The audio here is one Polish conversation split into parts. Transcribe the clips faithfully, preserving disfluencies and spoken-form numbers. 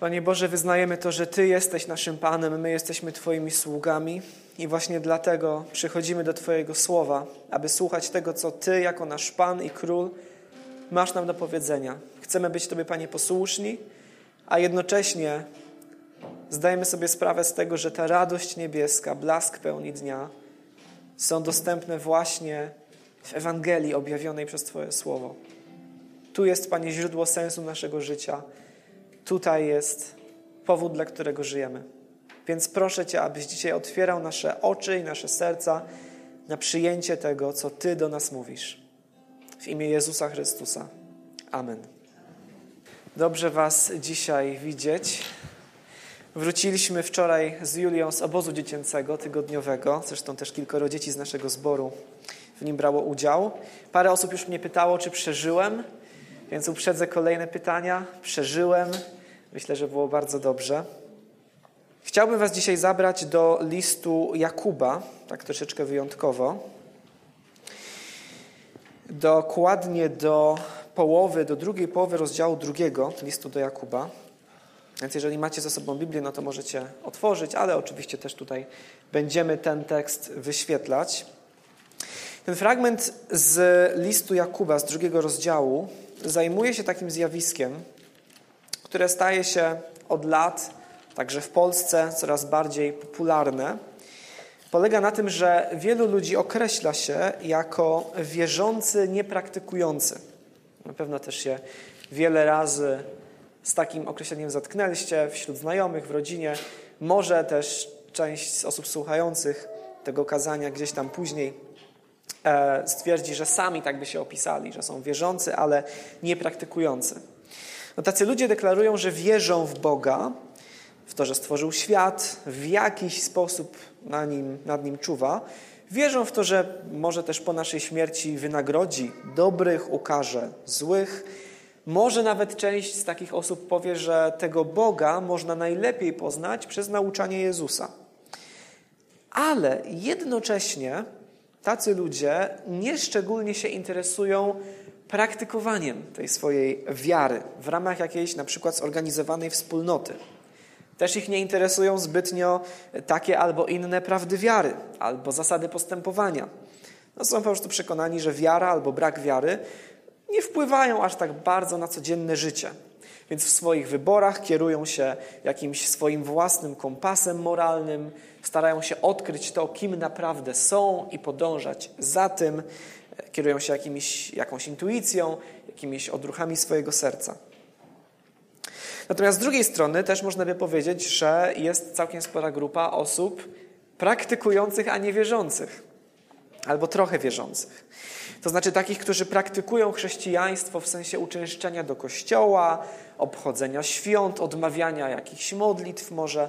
Panie Boże, wyznajemy to, że Ty jesteś naszym Panem, my jesteśmy Twoimi sługami i właśnie dlatego przychodzimy do Twojego Słowa, aby słuchać tego, co Ty jako nasz Pan i Król masz nam do powiedzenia. Chcemy być Tobie, Panie, posłuszni, a jednocześnie zdajemy sobie sprawę z tego, że ta radość niebieska, blask pełni dnia są dostępne właśnie w Ewangelii objawionej przez Twoje Słowo. Tu jest, Panie, źródło sensu naszego życia. Tutaj jest powód, dla którego żyjemy. Więc proszę Cię, abyś dzisiaj otwierał nasze oczy i nasze serca na przyjęcie tego, co Ty do nas mówisz. W imię Jezusa Chrystusa. Amen. Dobrze Was dzisiaj widzieć. Wróciliśmy wczoraj z Julią z obozu dziecięcego, tygodniowego. Zresztą też kilkoro dzieci z naszego zboru w nim brało udział. Parę osób już mnie pytało, czy przeżyłem, więc uprzedzę kolejne pytania. Przeżyłem. Myślę, że było bardzo dobrze. Chciałbym Was dzisiaj zabrać do listu Jakuba, tak troszeczkę wyjątkowo. Dokładnie do połowy, do drugiej połowy rozdziału drugiego listu do Jakuba. Więc jeżeli macie ze sobą Biblię, no to możecie otworzyć, ale oczywiście też tutaj będziemy ten tekst wyświetlać. Ten fragment z listu Jakuba, z drugiego rozdziału, zajmuje się takim zjawiskiem, które staje się od lat, także w Polsce, coraz bardziej popularne. Polega na tym, że wielu ludzi określa się jako wierzący, niepraktykujący. Na pewno też się wiele razy z takim określeniem zatknęliście wśród znajomych, w rodzinie. Może też część z osób słuchających tego kazania gdzieś tam później stwierdzi, że sami tak by się opisali, że są wierzący, ale niepraktykujący. No, tacy ludzie deklarują, że wierzą w Boga, w to, że stworzył świat, w jakiś sposób na nim, nad nim czuwa. Wierzą w to, że może też po naszej śmierci wynagrodzi dobrych, ukarze złych. Może nawet część z takich osób powie, że tego Boga można najlepiej poznać przez nauczanie Jezusa. Ale jednocześnie tacy ludzie nieszczególnie się interesują praktykowaniem tej swojej wiary w ramach jakiejś na przykład zorganizowanej wspólnoty. Też ich nie interesują zbytnio takie albo inne prawdy wiary, albo zasady postępowania. No, są po prostu przekonani, że wiara albo brak wiary nie wpływają aż tak bardzo na codzienne życie. Więc w swoich wyborach kierują się jakimś swoim własnym kompasem moralnym, starają się odkryć to, kim naprawdę są i podążać za tym. Kierują się jakimiś, jakąś intuicją, jakimiś odruchami swojego serca. Natomiast z drugiej strony też można by powiedzieć, że jest całkiem spora grupa osób praktykujących, a nie wierzących. Albo trochę wierzących. To znaczy takich, którzy praktykują chrześcijaństwo w sensie uczęszczania do kościoła, obchodzenia świąt, odmawiania jakichś modlitw może,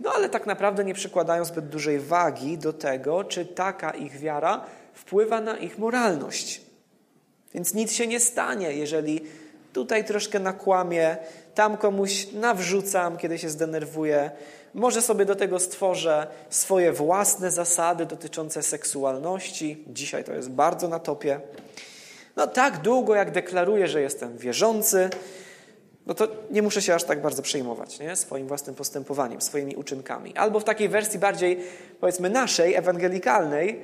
no ale tak naprawdę nie przykładają zbyt dużej wagi do tego, czy taka ich wiara wpływa na ich moralność. Więc nic się nie stanie, jeżeli tutaj troszkę nakłamię, tam komuś nawrzucam, kiedy się zdenerwuję. Może sobie do tego stworzę swoje własne zasady dotyczące seksualności. Dzisiaj to jest bardzo na topie. No tak długo, jak deklaruję, że jestem wierzący, no to nie muszę się aż tak bardzo przejmować, nie? Swoim własnym postępowaniem, swoimi uczynkami. Albo w takiej wersji bardziej, powiedzmy, naszej, ewangelikalnej.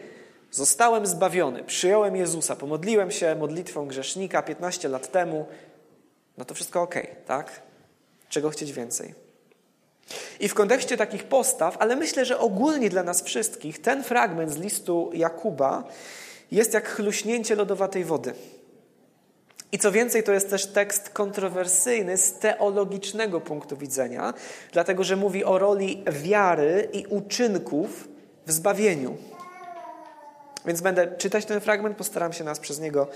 Zostałem zbawiony, przyjąłem Jezusa, pomodliłem się modlitwą grzesznika piętnaście lat temu. No to wszystko okej, okay, tak? Czego chcieć więcej? I w kontekście takich postaw, ale myślę, że ogólnie dla nas wszystkich, ten fragment z listu Jakuba jest jak chluśnięcie lodowatej wody. I co więcej, to jest też tekst kontrowersyjny z teologicznego punktu widzenia, dlatego że mówi o roli wiary i uczynków w zbawieniu. Więc będę czytać ten fragment, postaram się nas przez niego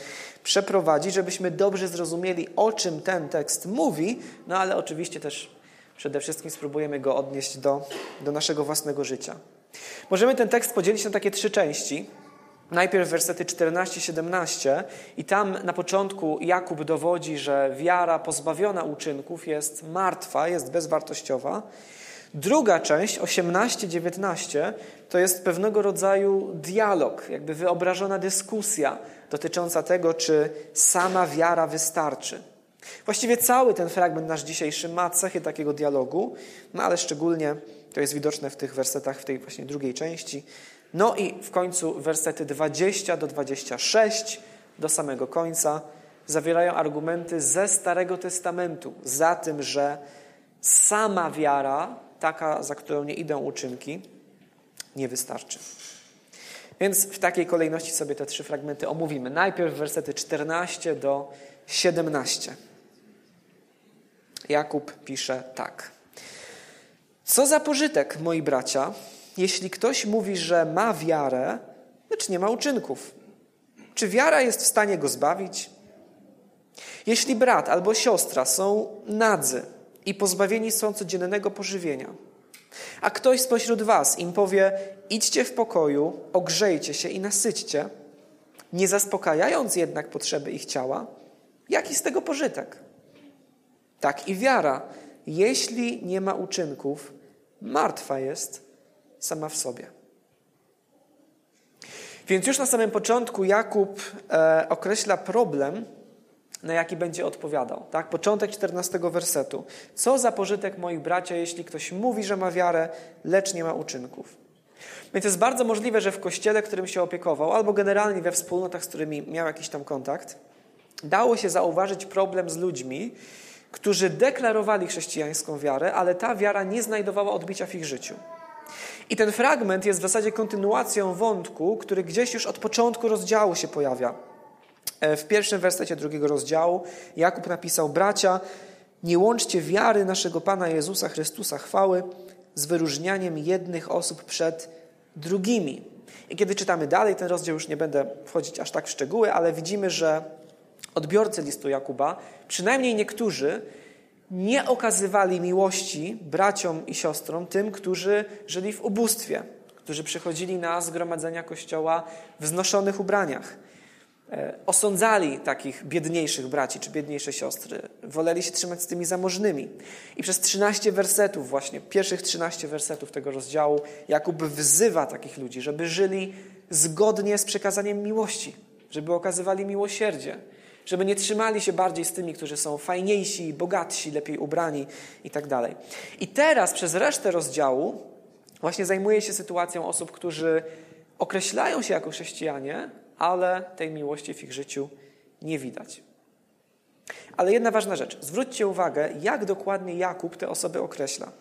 przeprowadzić, żebyśmy dobrze zrozumieli, o czym ten tekst mówi, no ale oczywiście też przede wszystkim spróbujemy go odnieść do, do naszego własnego życia. Możemy ten tekst podzielić na takie trzy części. Najpierw wersety czternaście siedemnaście i tam na początku Jakub dowodzi, że wiara pozbawiona uczynków jest martwa, jest bezwartościowa. Druga część, osiemnaście dziewiętnaście, to jest pewnego rodzaju dialog, jakby wyobrażona dyskusja dotycząca tego, czy sama wiara wystarczy. Właściwie cały ten fragment nasz dzisiejszy ma cechy takiego dialogu, no ale szczególnie to jest widoczne w tych wersetach, w tej właśnie drugiej części. No i w końcu wersety dwadzieścia do dwudziestu sześciu, do samego końca, zawierają argumenty ze Starego Testamentu za tym, że sama wiara, taka, za którą nie idą uczynki, nie wystarczy. Więc w takiej kolejności sobie te trzy fragmenty omówimy. Najpierw wersety czternaście do siedemnastu. Jakub pisze tak. Co za pożytek, moi bracia, jeśli ktoś mówi, że ma wiarę, lecz nie ma uczynków? Czy wiara jest w stanie go zbawić? Jeśli brat albo siostra są nadzy i pozbawieni są codziennego pożywienia, a ktoś spośród was im powie, idźcie w pokoju, ogrzejcie się i nasyćcie, nie zaspokajając jednak potrzeby ich ciała, jaki z tego pożytek? Tak i wiara, jeśli nie ma uczynków, martwa jest sama w sobie. Więc już na samym początku Jakub e, określa problem, na jaki będzie odpowiadał. Tak? Początek czternastego wersetu. Co za pożytek, moi bracia, jeśli ktoś mówi, że ma wiarę, lecz nie ma uczynków? Więc jest bardzo możliwe, że w kościele, którym się opiekował, albo generalnie we wspólnotach, z którymi miał jakiś tam kontakt, dało się zauważyć problem z ludźmi, którzy deklarowali chrześcijańską wiarę, ale ta wiara nie znajdowała odbicia w ich życiu. I ten fragment jest w zasadzie kontynuacją wątku, który gdzieś już od początku rozdziału się pojawia. W pierwszym wersecie drugiego rozdziału Jakub napisał: bracia, nie łączcie wiary naszego Pana Jezusa Chrystusa chwały z wyróżnianiem jednych osób przed drugimi. I kiedy czytamy dalej ten rozdział, już nie będę wchodzić aż tak w szczegóły, ale widzimy, że odbiorcy listu Jakuba, przynajmniej niektórzy, nie okazywali miłości braciom i siostrom, tym, którzy żyli w ubóstwie, którzy przychodzili na zgromadzenia Kościoła w znoszonych ubraniach. Osądzali takich biedniejszych braci czy biedniejsze siostry. Woleli się trzymać z tymi zamożnymi. I przez trzynaście wersetów właśnie, pierwszych trzynaście wersetów tego rozdziału Jakub wzywa takich ludzi, żeby żyli zgodnie z przekazaniem miłości, żeby okazywali miłosierdzie, żeby nie trzymali się bardziej z tymi, którzy są fajniejsi, bogatsi, lepiej ubrani i tak dalej. I teraz przez resztę rozdziału właśnie zajmuje się sytuacją osób, którzy określają się jako chrześcijanie, ale tej miłości w ich życiu nie widać. Ale jedna ważna rzecz. Zwróćcie uwagę, jak dokładnie Jakub te osoby określa.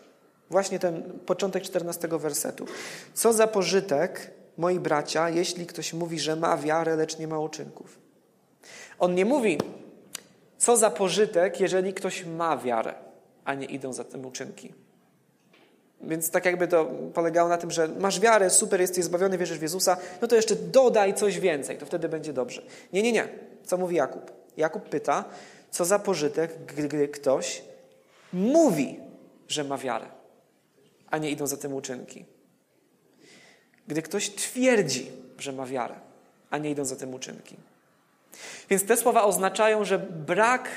Właśnie ten początek czternastego wersetu. Co za pożytek, moi bracia, jeśli ktoś mówi, że ma wiarę, lecz nie ma uczynków. On nie mówi, co za pożytek, jeżeli ktoś ma wiarę, a nie idą za tym uczynki. Więc tak jakby to polegało na tym, że masz wiarę, super, jesteś zbawiony, wierzysz w Jezusa, no to jeszcze dodaj coś więcej, to wtedy będzie dobrze. Nie, nie, nie. Co mówi Jakub? Jakub pyta, co za pożytek, gdy ktoś mówi, że ma wiarę, a nie idą za tym uczynki. Gdy ktoś twierdzi, że ma wiarę, a nie idą za tym uczynki. Więc te słowa oznaczają, że brak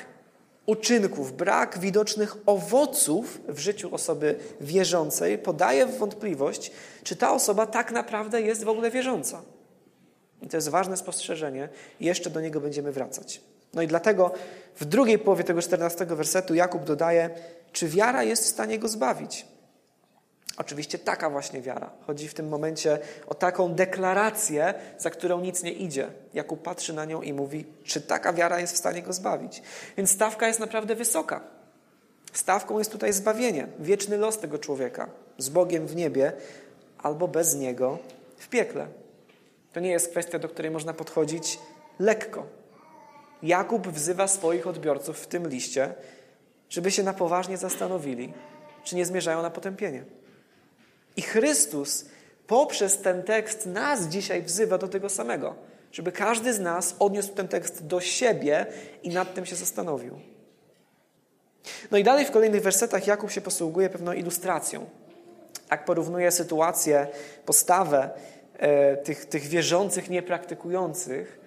uczynków, brak widocznych owoców w życiu osoby wierzącej podaje w wątpliwość, czy ta osoba tak naprawdę jest w ogóle wierząca. I to jest ważne spostrzeżenie. Jeszcze do niego będziemy wracać. No i dlatego w drugiej połowie tego czternastego wersetu Jakub dodaje, czy wiara jest w stanie go zbawić? Oczywiście taka właśnie wiara. Chodzi w tym momencie o taką deklarację, za którą nic nie idzie. Jakub patrzy na nią i mówi, czy taka wiara jest w stanie go zbawić. Więc stawka jest naprawdę wysoka. Stawką jest tutaj zbawienie, wieczny los tego człowieka, z Bogiem w niebie albo bez niego w piekle. To nie jest kwestia, do której można podchodzić lekko. Jakub wzywa swoich odbiorców w tym liście, żeby się na poważnie zastanowili, czy nie zmierzają na potępienie. I Chrystus poprzez ten tekst nas dzisiaj wzywa do tego samego, żeby każdy z nas odniósł ten tekst do siebie i nad tym się zastanowił. No i dalej w kolejnych wersetach Jakub się posługuje pewną ilustracją. Tak porównuje sytuację, postawę e, tych, tych wierzących, niepraktykujących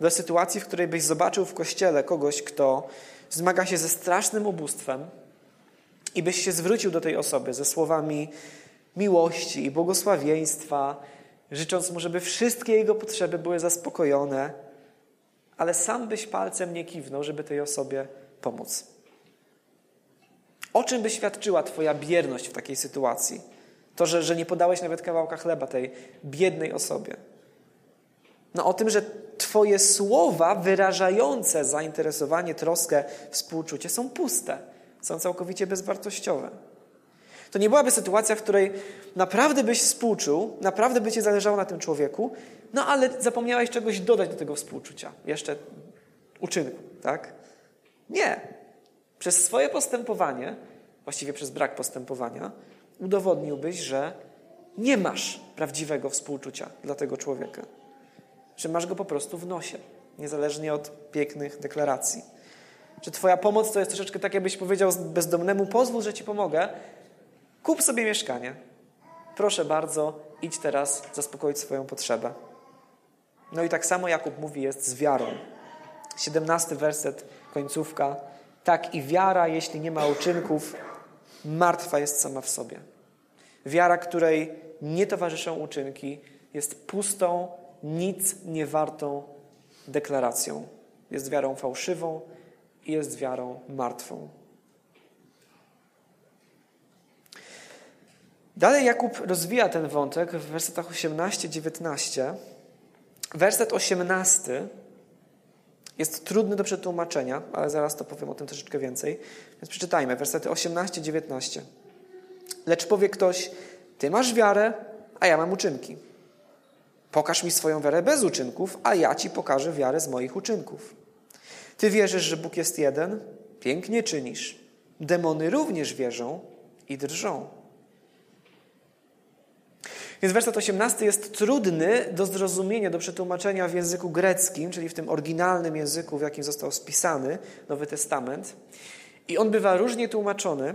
do sytuacji, w której byś zobaczył w kościele kogoś, kto zmaga się ze strasznym ubóstwem i byś się zwrócił do tej osoby ze słowami miłości i błogosławieństwa, życząc mu, żeby wszystkie jego potrzeby były zaspokojone, ale sam byś palcem nie kiwnął, żeby tej osobie pomóc. O czym by świadczyła twoja bierność w takiej sytuacji? To, że, że nie podałeś nawet kawałka chleba tej biednej osobie. No o tym, że twoje słowa wyrażające zainteresowanie, troskę, współczucie są puste. Są całkowicie bezwartościowe. To nie byłaby sytuacja, w której naprawdę byś współczuł, naprawdę by cię zależało na tym człowieku, no ale zapomniałeś czegoś dodać do tego współczucia. Jeszcze uczynku, tak? Nie. Przez swoje postępowanie, właściwie przez brak postępowania, udowodniłbyś, że nie masz prawdziwego współczucia dla tego człowieka. Że masz go po prostu w nosie, niezależnie od pięknych deklaracji. Że twoja pomoc to jest troszeczkę tak, jakbyś powiedział bezdomnemu, pozwól, że ci pomogę, kup sobie mieszkanie. Proszę bardzo, idź teraz zaspokoić swoją potrzebę. No i tak samo Jakub mówi, jest z wiarą. siedemnasty werset, końcówka. Tak i wiara, jeśli nie ma uczynków, martwa jest sama w sobie. Wiara, której nie towarzyszą uczynki, jest pustą, nic niewartą deklaracją. Jest wiarą fałszywą i jest wiarą martwą. Dalej Jakub rozwija ten wątek w wersetach osiemnaście do dziewiętnastu. Werset osiemnasty jest trudny do przetłumaczenia, ale zaraz to powiem o tym troszeczkę więcej. Więc przeczytajmy, wersety osiemnaście do dziewiętnastu. Lecz powie ktoś, ty masz wiarę, a ja mam uczynki. Pokaż mi swoją wiarę bez uczynków, a ja ci pokażę wiarę z moich uczynków. Ty wierzysz, że Bóg jest jeden? Pięknie czynisz. Demony również wierzą i drżą. Więc werset osiemnasty jest trudny do zrozumienia, do przetłumaczenia w języku greckim, czyli w tym oryginalnym języku, w jakim został spisany Nowy Testament. I on bywa różnie tłumaczony.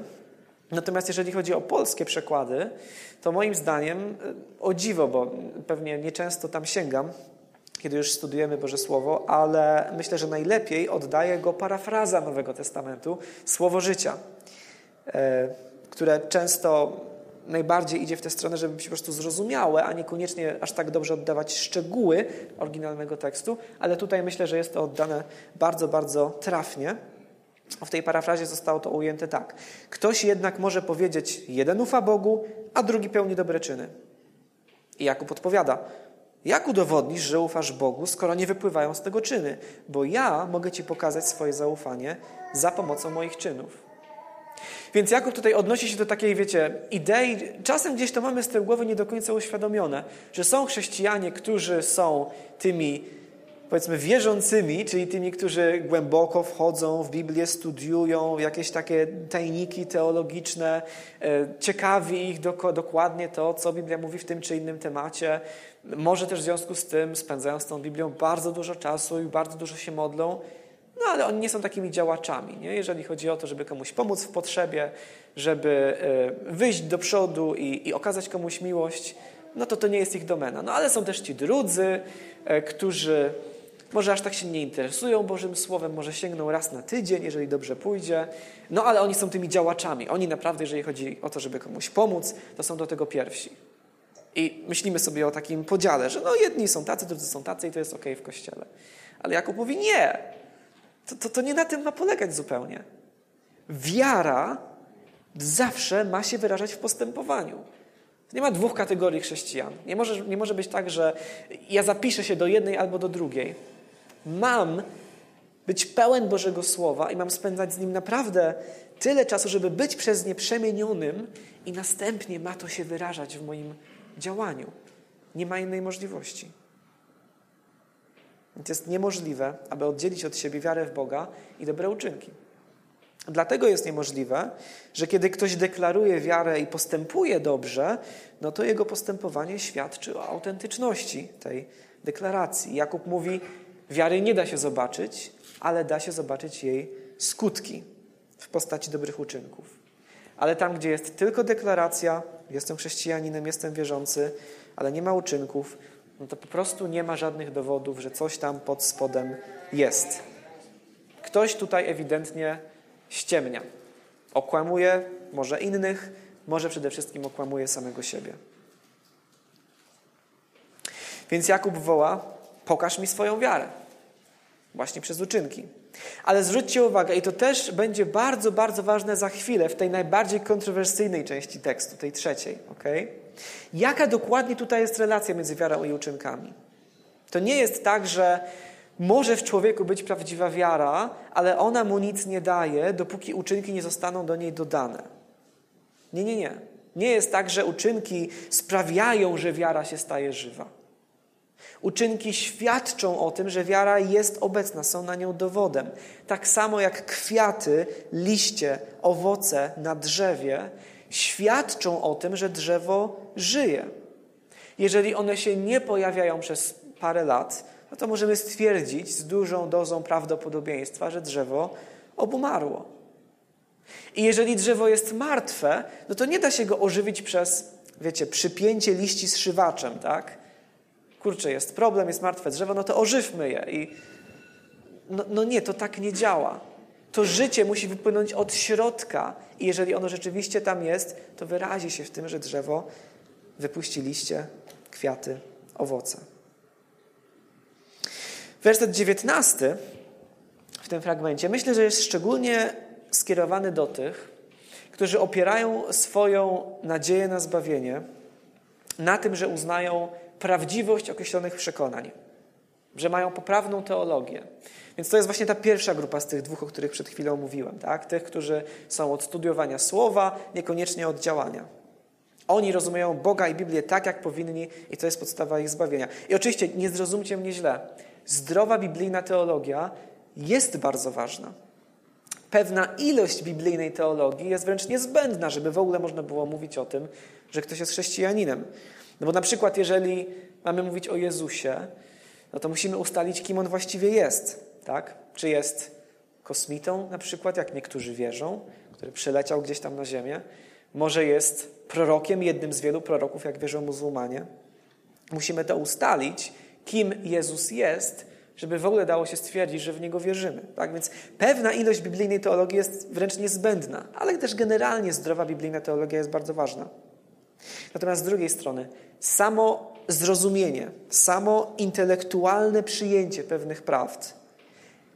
Natomiast jeżeli chodzi o polskie przekłady, to moim zdaniem, o dziwo, bo pewnie nieczęsto tam sięgam, kiedy już studiujemy Boże Słowo, ale myślę, że najlepiej oddaje go parafraza Nowego Testamentu, Słowo Życia, które często najbardziej idzie w tę stronę, żeby być po prostu zrozumiałe, a niekoniecznie aż tak dobrze oddawać szczegóły oryginalnego tekstu, ale tutaj myślę, że jest to oddane bardzo, bardzo trafnie. W tej parafrazie zostało to ujęte tak. Ktoś jednak może powiedzieć, jeden ufa Bogu, a drugi pełni dobre czyny. I Jakub odpowiada, jak udowodnisz, że ufasz Bogu, skoro nie wypływają z tego czyny? Bo ja mogę ci pokazać swoje zaufanie za pomocą moich czynów. Więc Jakub tutaj odnosi się do takiej, wiecie, idei, czasem gdzieś to mamy z tyłu głowy nie do końca uświadomione, że są chrześcijanie, którzy są tymi, powiedzmy, wierzącymi, czyli tymi, którzy głęboko wchodzą w Biblię, studiują jakieś takie tajniki teologiczne, ciekawi ich doko- dokładnie to, co Biblia mówi w tym czy innym temacie. Może też w związku z tym spędzają z tą Biblią bardzo dużo czasu i bardzo dużo się modlą. No ale oni nie są takimi działaczami, nie? Jeżeli chodzi o to, żeby komuś pomóc w potrzebie, żeby wyjść do przodu i, i okazać komuś miłość, no to to nie jest ich domena. No ale są też ci drudzy, którzy może aż tak się nie interesują Bożym Słowem, może sięgną raz na tydzień, jeżeli dobrze pójdzie, no ale oni są tymi działaczami. Oni naprawdę, jeżeli chodzi o to, żeby komuś pomóc, to są do tego pierwsi. I myślimy sobie o takim podziale, że no jedni są tacy, drudzy są tacy i to jest okej w Kościele. Ale Jakub mówi nie! To, to, to nie na tym ma polegać zupełnie. Wiara zawsze ma się wyrażać w postępowaniu. Nie ma dwóch kategorii chrześcijan. Nie może, nie może być tak, że ja zapiszę się do jednej albo do drugiej. Mam być pełen Bożego Słowa i mam spędzać z Nim naprawdę tyle czasu, żeby być przez nie przemienionym i następnie ma to się wyrażać w moim działaniu. Nie ma innej możliwości. Więc jest niemożliwe, aby oddzielić od siebie wiarę w Boga i dobre uczynki. Dlatego jest niemożliwe, że kiedy ktoś deklaruje wiarę i postępuje dobrze, no to jego postępowanie świadczy o autentyczności tej deklaracji. Jakub mówi, wiary nie da się zobaczyć, ale da się zobaczyć jej skutki w postaci dobrych uczynków. Ale tam, gdzie jest tylko deklaracja, jestem chrześcijaninem, jestem wierzący, ale nie ma uczynków, no to po prostu nie ma żadnych dowodów, że coś tam pod spodem jest. Ktoś tutaj ewidentnie ściemnia. Okłamuje może innych, może przede wszystkim okłamuje samego siebie. Więc Jakub woła, pokaż mi swoją wiarę. Właśnie przez uczynki. Ale zwróćcie uwagę, i to też będzie bardzo, bardzo ważne za chwilę w tej najbardziej kontrowersyjnej części tekstu, tej trzeciej, okej? Jaka dokładnie tutaj jest relacja między wiarą i uczynkami? To nie jest tak, że może w człowieku być prawdziwa wiara, ale ona mu nic nie daje, dopóki uczynki nie zostaną do niej dodane. Nie, nie, nie. Nie jest tak, że uczynki sprawiają, że wiara się staje żywa. Uczynki świadczą o tym, że wiara jest obecna, są na nią dowodem. Tak samo jak kwiaty, liście, owoce na drzewie świadczą o tym, że drzewo żyje. Jeżeli one się nie pojawiają przez parę lat, no to możemy stwierdzić z dużą dozą prawdopodobieństwa, że drzewo obumarło. I jeżeli drzewo jest martwe, no to nie da się go ożywić przez, wiecie, przypięcie liści zszywaczem, tak? Kurczę, jest problem, jest martwe drzewo, no to ożywmy je. I no, no nie, to tak nie działa. To życie musi wypłynąć od środka i jeżeli ono rzeczywiście tam jest, to wyrazi się w tym, że drzewo wypuści liście, kwiaty, owoce. Werset dziewiętnasty w tym fragmencie, myślę, że jest szczególnie skierowany do tych, którzy opierają swoją nadzieję na zbawienie na tym, że uznają prawdziwość określonych przekonań, że mają poprawną teologię. Więc to jest właśnie ta pierwsza grupa z tych dwóch, o których przed chwilą mówiłem, tak? Tych, którzy są od studiowania słowa, niekoniecznie od działania. Oni rozumieją Boga i Biblię tak, jak powinni i to jest podstawa ich zbawienia. I oczywiście nie zrozumcie mnie źle. Zdrowa biblijna teologia jest bardzo ważna. Pewna ilość biblijnej teologii jest wręcz niezbędna, żeby w ogóle można było mówić o tym, że ktoś jest chrześcijaninem. No bo na przykład jeżeli mamy mówić o Jezusie, no to musimy ustalić, kim On właściwie jest, tak? Czy jest kosmitą na przykład, jak niektórzy wierzą, który przyleciał gdzieś tam na ziemię. Może jest prorokiem, jednym z wielu proroków, jak wierzą muzułmanie. Musimy to ustalić, kim Jezus jest, żeby w ogóle dało się stwierdzić, że w Niego wierzymy. Tak więc pewna ilość biblijnej teologii jest wręcz niezbędna, ale też generalnie zdrowa biblijna teologia jest bardzo ważna. Natomiast z drugiej strony, samo zrozumienie, samo intelektualne przyjęcie pewnych prawd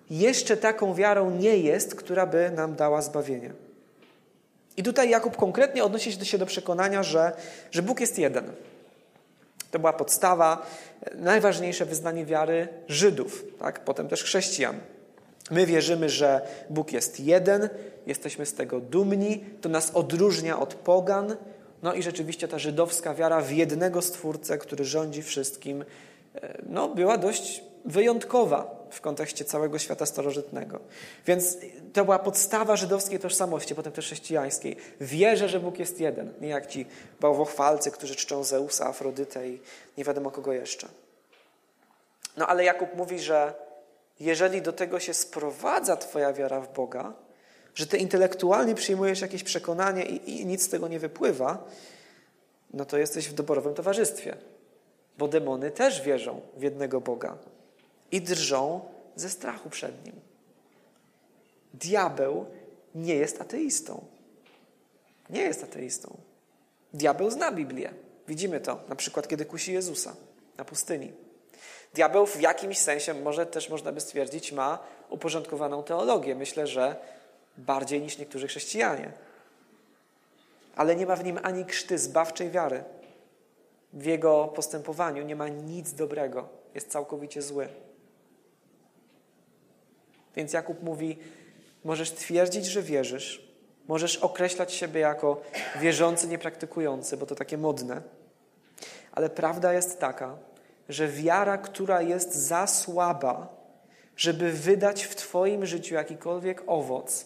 jeszcze taką wiarą nie jest, która by nam dała zbawienie. I tutaj Jakub konkretnie odnosi się do, się do przekonania, że, że Bóg jest jeden. To była podstawa, najważniejsze wyznanie wiary Żydów, tak? Potem też chrześcijan. My wierzymy, że Bóg jest jeden, jesteśmy z tego dumni, to nas odróżnia od pogan. No i rzeczywiście ta żydowska wiara w jednego Stwórcę, który rządzi wszystkim, no, była dość wyjątkowa w kontekście całego świata starożytnego. Więc to była podstawa żydowskiej tożsamości, potem też chrześcijańskiej. Wierzę, że Bóg jest jeden, nie jak ci bałwochwalcy, którzy czczą Zeusa, Afrodytę i nie wiadomo kogo jeszcze. No ale Jakub mówi, że jeżeli do tego się sprowadza twoja wiara w Boga, że ty intelektualnie przyjmujesz jakieś przekonanie i, i nic z tego nie wypływa, no to jesteś w doborowym towarzystwie. Bo demony też wierzą w jednego Boga i drżą ze strachu przed Nim. Diabeł nie jest ateistą. Nie jest ateistą. Diabeł zna Biblię. Widzimy to na przykład, kiedy kusi Jezusa na pustyni. Diabeł w jakimś sensie, może też można by stwierdzić, ma uporządkowaną teologię. Myślę, że bardziej niż niektórzy chrześcijanie. Ale nie ma w nim ani krzty zbawczej wiary. W jego postępowaniu nie ma nic dobrego. Jest całkowicie zły. Więc Jakub mówi, możesz twierdzić, że wierzysz. Możesz określać siebie jako wierzący, niepraktykujący, bo to takie modne. Ale prawda jest taka, że wiara, która jest za słaba, żeby wydać w twoim życiu jakikolwiek owoc,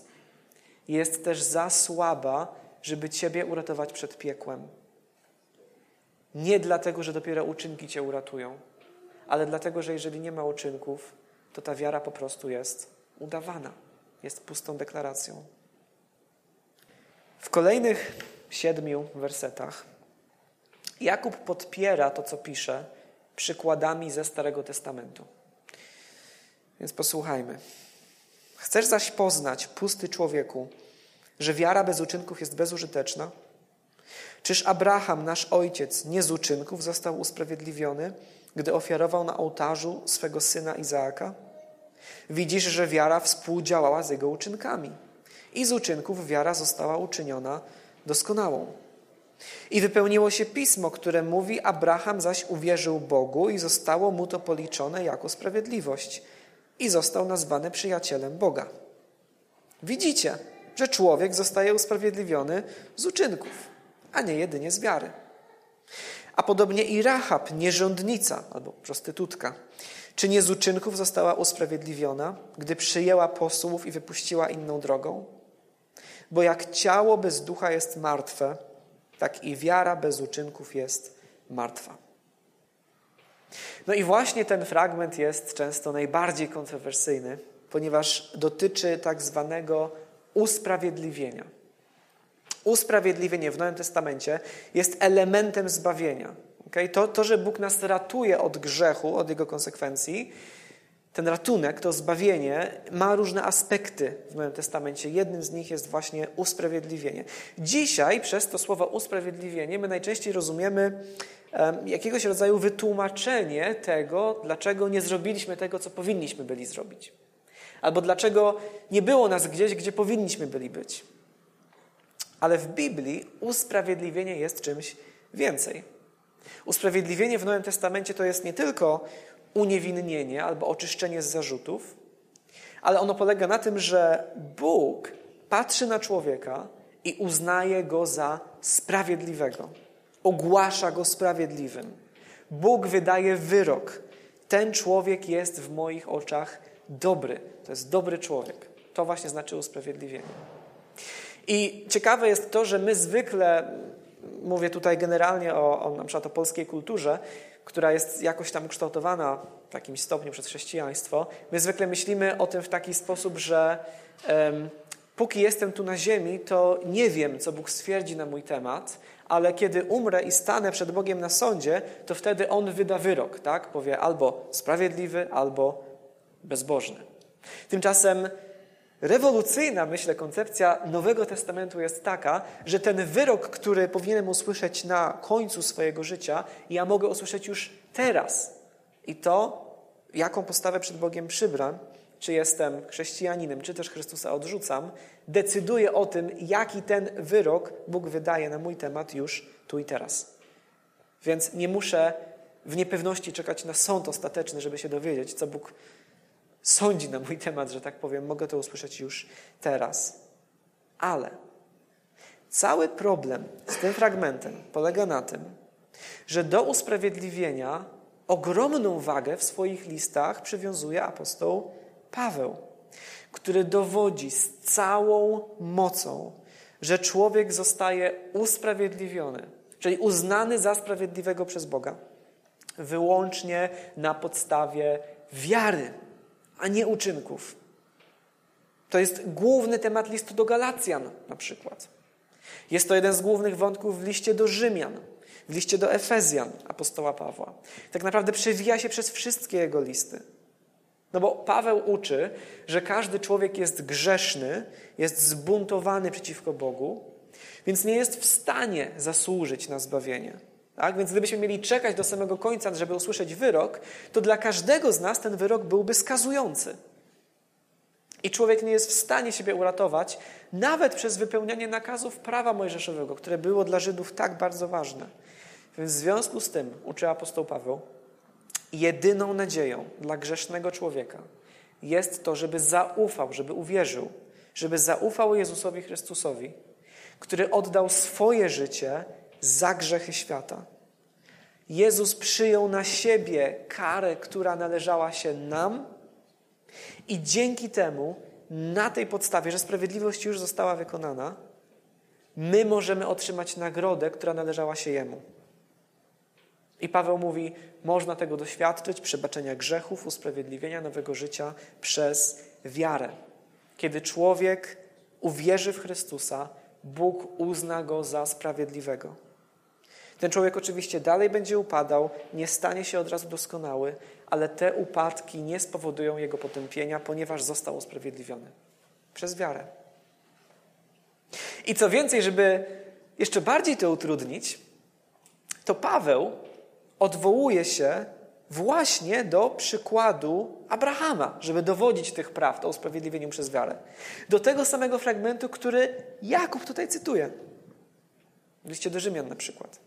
jest też za słaba, żeby ciebie uratować przed piekłem. Nie dlatego, że dopiero uczynki cię uratują, ale dlatego, że jeżeli nie ma uczynków, to ta wiara po prostu jest udawana. Jest pustą deklaracją. W kolejnych siedmiu wersetach Jakub podpiera to, co pisze, przykładami ze Starego Testamentu. Więc posłuchajmy. Chcesz zaś poznać, pusty człowieku, że wiara bez uczynków jest bezużyteczna? Czyż Abraham, nasz ojciec, nie z uczynków został usprawiedliwiony, gdy ofiarował na ołtarzu swego syna Izaaka? widzisz, że wiara współdziałała z jego uczynkami i z uczynków wiara została uczyniona doskonałą. I wypełniło się pismo, które mówi, Abraham zaś uwierzył Bogu i zostało mu to policzone jako sprawiedliwość i został nazwany przyjacielem Boga. Widzicie, że człowiek zostaje usprawiedliwiony z uczynków, a nie jedynie z wiary. A podobnie i Rahab, nierządnica albo prostytutka, czy nie z uczynków została usprawiedliwiona, gdy przyjęła posłów i wypuściła inną drogą? Bo jak ciało bez ducha jest martwe, tak i wiara bez uczynków jest martwa. No i właśnie ten fragment jest często najbardziej kontrowersyjny, ponieważ dotyczy tak zwanego usprawiedliwienia. Usprawiedliwienie w Nowym Testamencie jest elementem zbawienia. Okay? To, to, że Bóg nas ratuje od grzechu, od jego konsekwencji, ten ratunek, to zbawienie ma różne aspekty w Nowym Testamencie. Jednym z nich jest właśnie usprawiedliwienie. Dzisiaj przez to słowo usprawiedliwienie my najczęściej rozumiemy um, jakiegoś rodzaju wytłumaczenie tego, dlaczego nie zrobiliśmy tego, co powinniśmy byli zrobić. Albo dlaczego nie było nas gdzieś, gdzie powinniśmy byli być. Ale w Biblii usprawiedliwienie jest czymś więcej. Usprawiedliwienie w Nowym Testamencie to jest nie tylko uniewinnienie albo oczyszczenie z zarzutów, ale ono polega na tym, że Bóg patrzy na człowieka i uznaje go za sprawiedliwego. Ogłasza go sprawiedliwym. Bóg wydaje wyrok. Ten człowiek jest w moich oczach dobry. To jest dobry człowiek. To właśnie znaczy usprawiedliwienie. I ciekawe jest to, że my zwykle, mówię tutaj generalnie o, o na przykład o polskiej kulturze, która jest jakoś tam kształtowana w jakimś stopniu przez chrześcijaństwo, my zwykle myślimy o tym w taki sposób, że um, póki jestem tu na ziemi, to nie wiem, co Bóg stwierdzi na mój temat, ale kiedy umrę i stanę przed Bogiem na sądzie, to wtedy On wyda wyrok, tak? Powie albo sprawiedliwy, albo bezbożny. Tymczasem rewolucyjna, myślę, koncepcja Nowego Testamentu jest taka, że ten wyrok, który powinienem usłyszeć na końcu swojego życia, ja mogę usłyszeć już teraz. I to, jaką postawę przed Bogiem przybram, czy jestem chrześcijaninem, czy też Chrystusa odrzucam, decyduje o tym, jaki ten wyrok Bóg wydaje na mój temat już tu i teraz. Więc nie muszę w niepewności czekać na sąd ostateczny, żeby się dowiedzieć, co Bóg sądzi na mój temat, że tak powiem, mogę to usłyszeć już teraz. Ale cały problem z tym fragmentem polega na tym, że do usprawiedliwienia ogromną wagę w swoich listach przywiązuje apostoł Paweł, który dowodzi z całą mocą, że człowiek zostaje usprawiedliwiony, czyli uznany za sprawiedliwego przez Boga, wyłącznie na podstawie wiary, a nie uczynków. To jest główny temat listu do Galacjan na przykład. Jest to jeden z głównych wątków w liście do Rzymian, w liście do Efezjan apostoła Pawła. Tak naprawdę przewija się przez wszystkie jego listy. No bo Paweł uczy, że każdy człowiek jest grzeszny, jest zbuntowany przeciwko Bogu, więc nie jest w stanie zasłużyć na zbawienie. Tak? Więc gdybyśmy mieli czekać do samego końca, żeby usłyszeć wyrok, to dla każdego z nas ten wyrok byłby skazujący. I człowiek nie jest w stanie siebie uratować nawet przez wypełnianie nakazów prawa mojżeszowego, które było dla Żydów tak bardzo ważne. Więc w związku z tym, uczy apostoł Paweł, jedyną nadzieją dla grzesznego człowieka jest to, żeby zaufał, żeby uwierzył, żeby zaufał Jezusowi Chrystusowi, który oddał swoje życie za grzechy świata. Jezus przyjął na siebie karę, która należała się nam i dzięki temu, na tej podstawie, że sprawiedliwość już została wykonana, my możemy otrzymać nagrodę, która należała się Jemu. I Paweł mówi, można tego doświadczyć, przebaczenia grzechów, usprawiedliwienia, nowego życia przez wiarę. Kiedy człowiek uwierzy w Chrystusa, Bóg uzna go za sprawiedliwego. Ten człowiek oczywiście dalej będzie upadał, nie stanie się od razu doskonały, ale te upadki nie spowodują jego potępienia, ponieważ został usprawiedliwiony przez wiarę. I co więcej, żeby jeszcze bardziej to utrudnić, to Paweł odwołuje się właśnie do przykładu Abrahama, żeby dowodzić tych prawd o usprawiedliwieniu przez wiarę. Do tego samego fragmentu, który Jakub tutaj cytuje. W liście do Rzymian na przykład.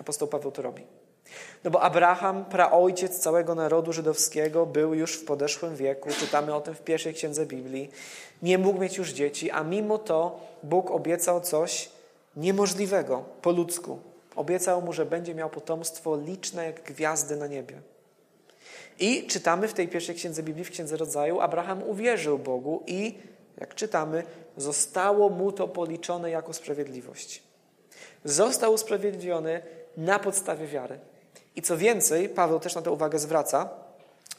Apostoł Paweł to robi. No bo Abraham, praojciec całego narodu żydowskiego, był już w podeszłym wieku. Czytamy o tym w pierwszej księdze Biblii. Nie mógł mieć już dzieci, a mimo to Bóg obiecał coś niemożliwego po ludzku. Obiecał mu, że będzie miał potomstwo liczne jak gwiazdy na niebie. I czytamy w tej pierwszej księdze Biblii, w Księdze Rodzaju, Abraham uwierzył Bogu i, jak czytamy, zostało mu to policzone jako sprawiedliwość. Został usprawiedliwiony na podstawie wiary. I co więcej, Paweł też na to uwagę zwraca,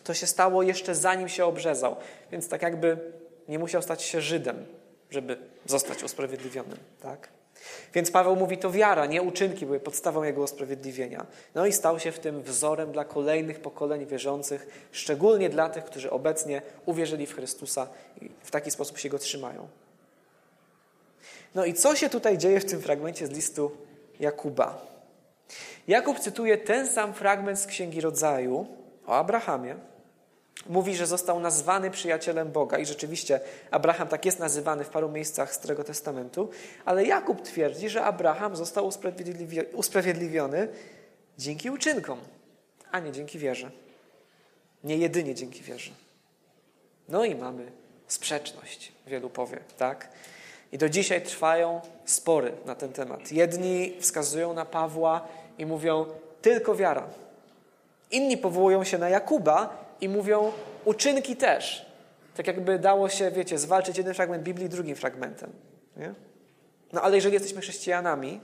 to się stało jeszcze zanim się obrzezał. Więc tak jakby nie musiał stać się Żydem, żeby zostać usprawiedliwionym. Tak? Więc Paweł mówi, to wiara, nie uczynki były podstawą jego usprawiedliwienia. No i stał się w tym wzorem dla kolejnych pokoleń wierzących, szczególnie dla tych, którzy obecnie uwierzyli w Chrystusa i w taki sposób się Go trzymają. No i co się tutaj dzieje w tym fragmencie z listu Jakuba? Jakub cytuje ten sam fragment z Księgi Rodzaju o Abrahamie. Mówi, że został nazwany przyjacielem Boga i rzeczywiście Abraham tak jest nazywany w paru miejscach Starego Testamentu, ale Jakub twierdzi, że Abraham został usprawiedliwi- usprawiedliwiony dzięki uczynkom, a nie dzięki wierze. Nie jedynie dzięki wierze. No i mamy sprzeczność, wielu powie, tak? I do dzisiaj trwają spory na ten temat. Jedni wskazują na Pawła i mówią tylko wiara. Inni powołują się na Jakuba i mówią uczynki też. Tak jakby dało się, wiecie, zwalczyć jeden fragment Biblii drugim fragmentem. Nie? No ale jeżeli jesteśmy chrześcijanami,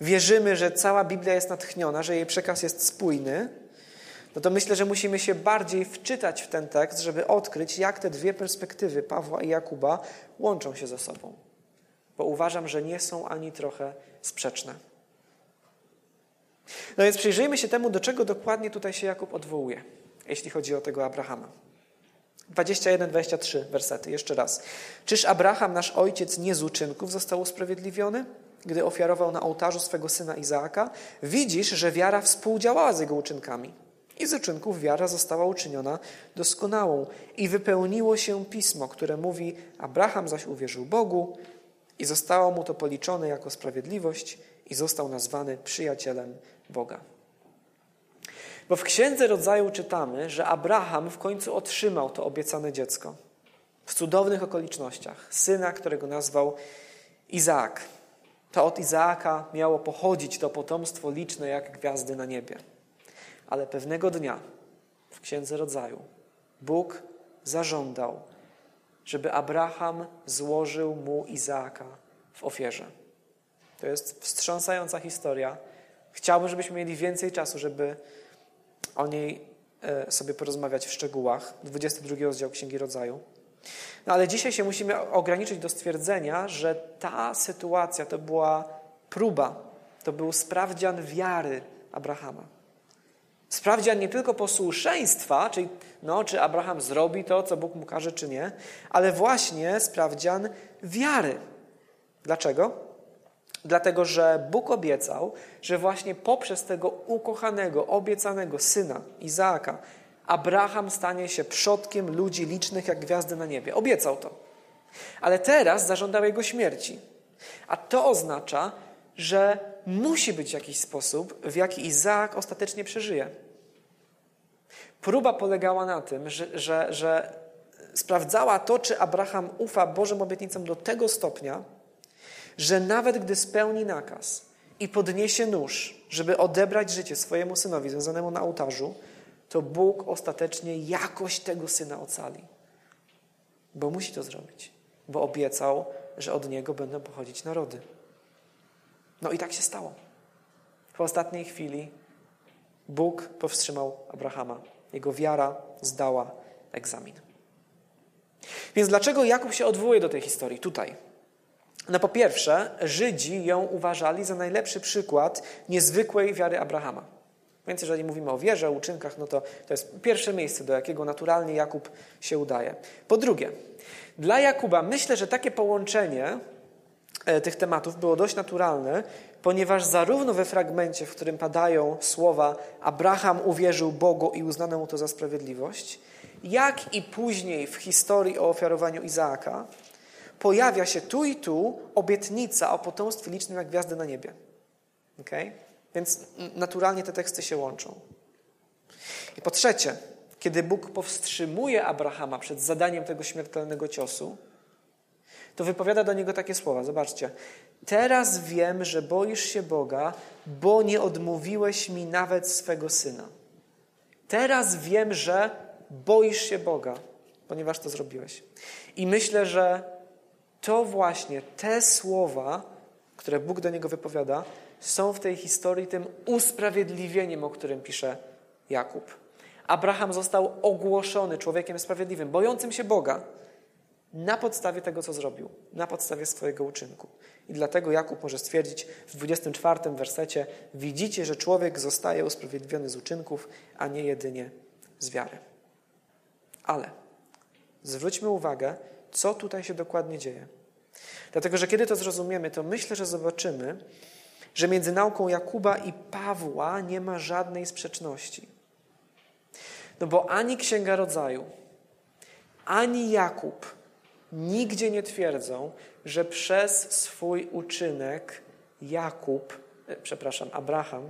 wierzymy, że cała Biblia jest natchniona, że jej przekaz jest spójny, no to myślę, że musimy się bardziej wczytać w ten tekst, żeby odkryć, jak te dwie perspektywy Pawła i Jakuba łączą się ze sobą. Bo uważam, że nie są ani trochę sprzeczne. No więc przyjrzyjmy się temu, do czego dokładnie tutaj się Jakub odwołuje, jeśli chodzi o tego Abrahama. dwadzieścia jeden dwadzieścia trzy wersety, jeszcze raz. Czyż Abraham, nasz ojciec, nie z uczynków został usprawiedliwiony, gdy ofiarował na ołtarzu swego syna Izaaka? Widzisz, że wiara współdziałała z jego uczynkami. I z uczynków wiara została uczyniona doskonałą. I wypełniło się pismo, które mówi, Abraham zaś uwierzył Bogu i zostało mu to policzone jako sprawiedliwość i został nazwany przyjacielem Boga. Bo w Księdze Rodzaju czytamy, że Abraham w końcu otrzymał to obiecane dziecko. W cudownych okolicznościach. Syna, którego nazwał Izaak. To od Izaaka miało pochodzić to potomstwo liczne jak gwiazdy na niebie. Ale pewnego dnia w Księdze Rodzaju Bóg zażądał, żeby Abraham złożył mu Izaaka w ofierze. To jest wstrząsająca historia. Chciałbym, żebyśmy mieli więcej czasu, żeby o niej sobie porozmawiać w szczegółach. dwudziesty drugi rozdział Księgi Rodzaju. No ale dzisiaj się musimy ograniczyć do stwierdzenia, że ta sytuacja to była próba, to był sprawdzian wiary Abrahama. Sprawdzian nie tylko posłuszeństwa, czyli no, czy Abraham zrobi to, co Bóg mu każe, czy nie, ale właśnie sprawdzian wiary. Dlaczego? Dlatego, że Bóg obiecał, że właśnie poprzez tego ukochanego, obiecanego syna Izaaka Abraham stanie się przodkiem ludzi licznych jak gwiazdy na niebie. Obiecał to. Ale teraz zażądał jego śmierci. A to oznacza, że musi być jakiś sposób, w jaki Izaak ostatecznie przeżyje. Próba polegała na tym, że, że, że sprawdzała to, czy Abraham ufa Bożym obietnicom do tego stopnia, że nawet gdy spełni nakaz i podniesie nóż, żeby odebrać życie swojemu synowi związanemu na ołtarzu, to Bóg ostatecznie jakoś tego syna ocali. Bo musi to zrobić. Bo obiecał, że od niego będą pochodzić narody. No i tak się stało. W ostatniej chwili Bóg powstrzymał Abrahama. Jego wiara zdała egzamin. Więc dlaczego Jakub się odwołuje do tej historii tutaj? No po pierwsze, Żydzi ją uważali za najlepszy przykład niezwykłej wiary Abrahama. Więc jeżeli mówimy o wierze, o uczynkach, no to to jest pierwsze miejsce, do jakiego naturalnie Jakub się udaje. Po drugie, dla Jakuba myślę, że takie połączenie tych tematów było dość naturalne, ponieważ zarówno we fragmencie, w którym padają słowa Abraham uwierzył Bogu i uznano mu to za sprawiedliwość, jak i później w historii o ofiarowaniu Izaaka pojawia się tu i tu obietnica o potomstwie licznym jak gwiazdy na niebie. Okay? Więc naturalnie te teksty się łączą. I po trzecie, kiedy Bóg powstrzymuje Abrahama przed zadaniem tego śmiertelnego ciosu, to wypowiada do niego takie słowa. Zobaczcie. Teraz wiem, że boisz się Boga, bo nie odmówiłeś mi nawet swego syna. Teraz wiem, że boisz się Boga, ponieważ to zrobiłeś. I myślę, że to właśnie te słowa, które Bóg do niego wypowiada, są w tej historii tym usprawiedliwieniem, o którym pisze Jakub. Abraham został ogłoszony człowiekiem sprawiedliwym, bojącym się Boga, na podstawie tego, co zrobił, na podstawie swojego uczynku. I dlatego Jakub może stwierdzić w dwudziestym czwartym wersecie: widzicie, że człowiek zostaje usprawiedliwiony z uczynków, a nie jedynie z wiary. Ale zwróćmy uwagę, co tutaj się dokładnie dzieje. Dlatego, że kiedy to zrozumiemy, to myślę, że zobaczymy, że między nauką Jakuba i Pawła nie ma żadnej sprzeczności. No bo ani Księga Rodzaju, ani Jakub nigdzie nie twierdzą, że przez swój uczynek Jakub, przepraszam, Abraham